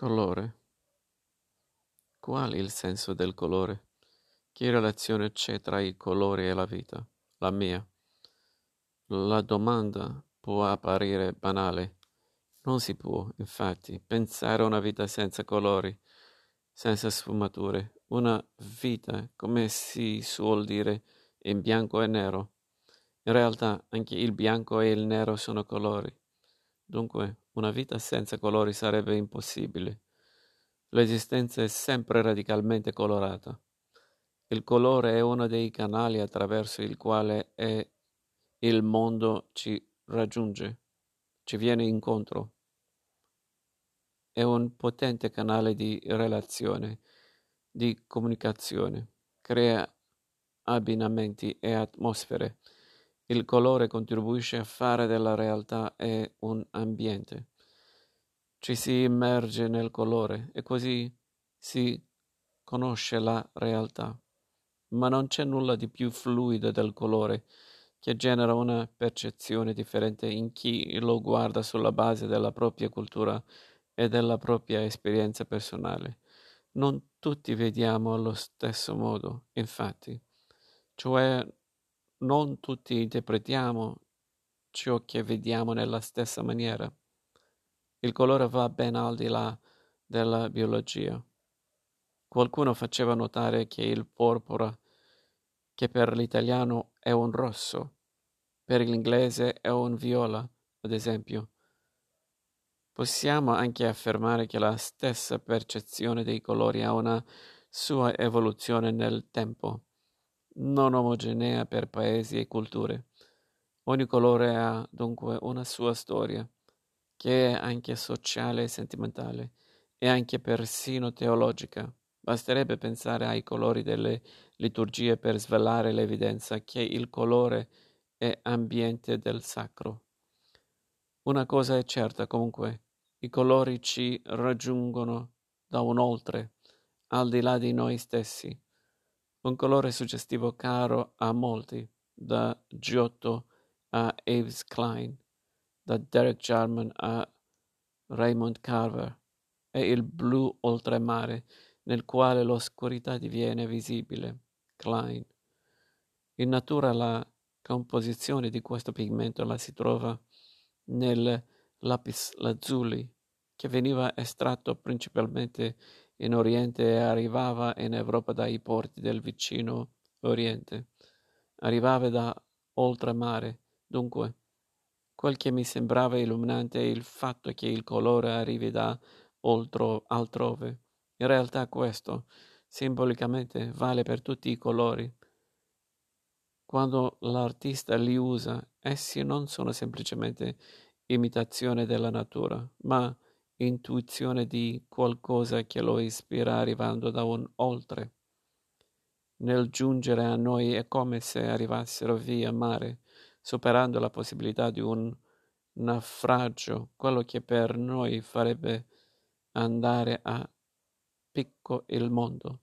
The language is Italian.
Colore. Qual è il senso del colore? Che relazione c'è tra il colore e la vita? La mia. La domanda può apparire banale. Non si può, infatti, pensare a una vita senza colori, senza sfumature. Una vita, come si suol dire, in bianco e nero. In realtà anche il bianco e il nero sono colori. Dunque, una vita senza colori sarebbe impossibile. L'esistenza è sempre radicalmente colorata. Il colore è uno dei canali attraverso il quale il mondo ci raggiunge, ci viene incontro. È un potente canale di relazione, di comunicazione, crea abbinamenti e atmosfere. Il colore contribuisce a fare della realtà e un ambiente. Ci si immerge nel colore e così si conosce la realtà. Ma non c'è nulla di più fluido del colore, che genera una percezione differente in chi lo guarda sulla base della propria cultura e della propria esperienza personale. Non tutti vediamo allo stesso modo, infatti. Cioè, non tutti interpretiamo ciò che vediamo nella stessa maniera. Il colore va ben al di là della biologia. Qualcuno faceva notare che il porpora, che per l'italiano è un rosso, per l'inglese è un viola, ad esempio. Possiamo anche affermare che la stessa percezione dei colori ha una sua evoluzione nel tempo, non omogenea per paesi e culture. Ogni colore ha dunque una sua storia, che è anche sociale e sentimentale, e anche persino teologica. Basterebbe pensare ai colori delle liturgie per svelare l'evidenza che il colore è ambiente del sacro. Una cosa è certa, comunque, i colori ci raggiungono da un oltre, al di là di noi stessi. Un colore suggestivo caro a molti, da Giotto a Yves Klein, da Derek Jarman a Raymond Carver, è il blu oltremare, nel quale l'oscurità diviene visibile. Klein. In natura la composizione di questo pigmento la si trova nel lapis lazuli, che veniva estratto principalmente in Oriente e arrivava in Europa dai porti del vicino Oriente. Arrivava da oltremare. Dunque, quel che mi sembrava illuminante è il fatto che il colore arrivi da altrove. In realtà questo, simbolicamente, vale per tutti i colori. Quando l'artista li usa, essi non sono semplicemente imitazione della natura, ma intuizione di qualcosa che lo ispira arrivando da un oltre. Nel giungere a noi è come se arrivassero via mare, superando la possibilità di un naufragio, quello che per noi farebbe andare a picco il mondo.